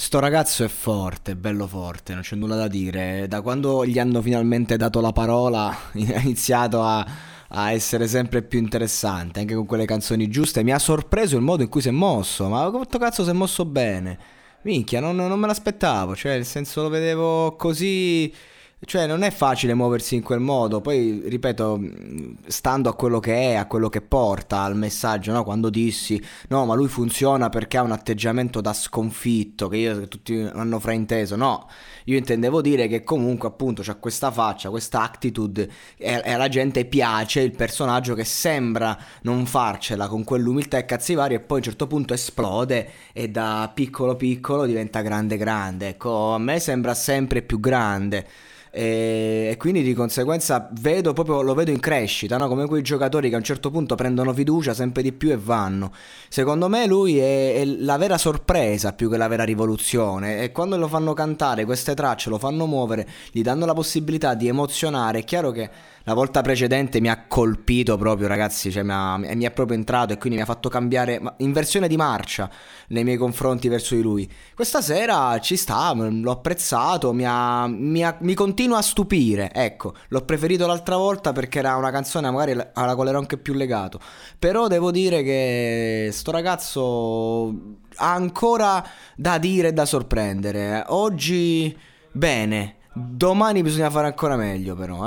Sto ragazzo è forte, bello forte, non c'è nulla da dire. Da quando gli hanno finalmente dato la parola, ha iniziato a essere sempre più interessante, anche con quelle canzoni giuste. Mi ha sorpreso il modo in cui si è mosso, ma quanto cazzo si è mosso bene. Minchia, non me l'aspettavo, cioè nel senso lo vedevo così... Cioè non è facile muoversi in quel modo. Poi ripeto, stando a quello che è, a quello che porta, al messaggio, no? Quando dissi no, ma lui funziona perché ha un atteggiamento da sconfitto, che tutti hanno frainteso. No, io intendevo dire che comunque appunto c'ha questa faccia, questa attitude, e alla gente piace il personaggio che sembra non farcela con quell'umiltà e cazzi vari, e poi a un certo punto esplode e da piccolo piccolo diventa grande grande. Ecco, a me sembra sempre più grande, e quindi di conseguenza vedo proprio, lo vedo in crescita, no? Come quei giocatori che a un certo punto prendono fiducia sempre di più e vanno. Secondo me lui è la vera sorpresa più che la vera rivoluzione, e quando lo fanno cantare queste tracce, lo fanno muovere, gli danno la possibilità di emozionare. È chiaro che la volta precedente mi ha colpito proprio, ragazzi, cioè mi ha proprio entrato, e quindi mi ha fatto cambiare in versione di marcia nei miei confronti verso di lui. Questa sera ci sta, l'ho apprezzato, mi continua a stupire, ecco. L'ho preferito l'altra volta perché era una canzone magari alla quale ero anche più legato, però devo dire che sto ragazzo ha ancora da dire e da sorprendere. Oggi bene, domani bisogna fare ancora meglio però,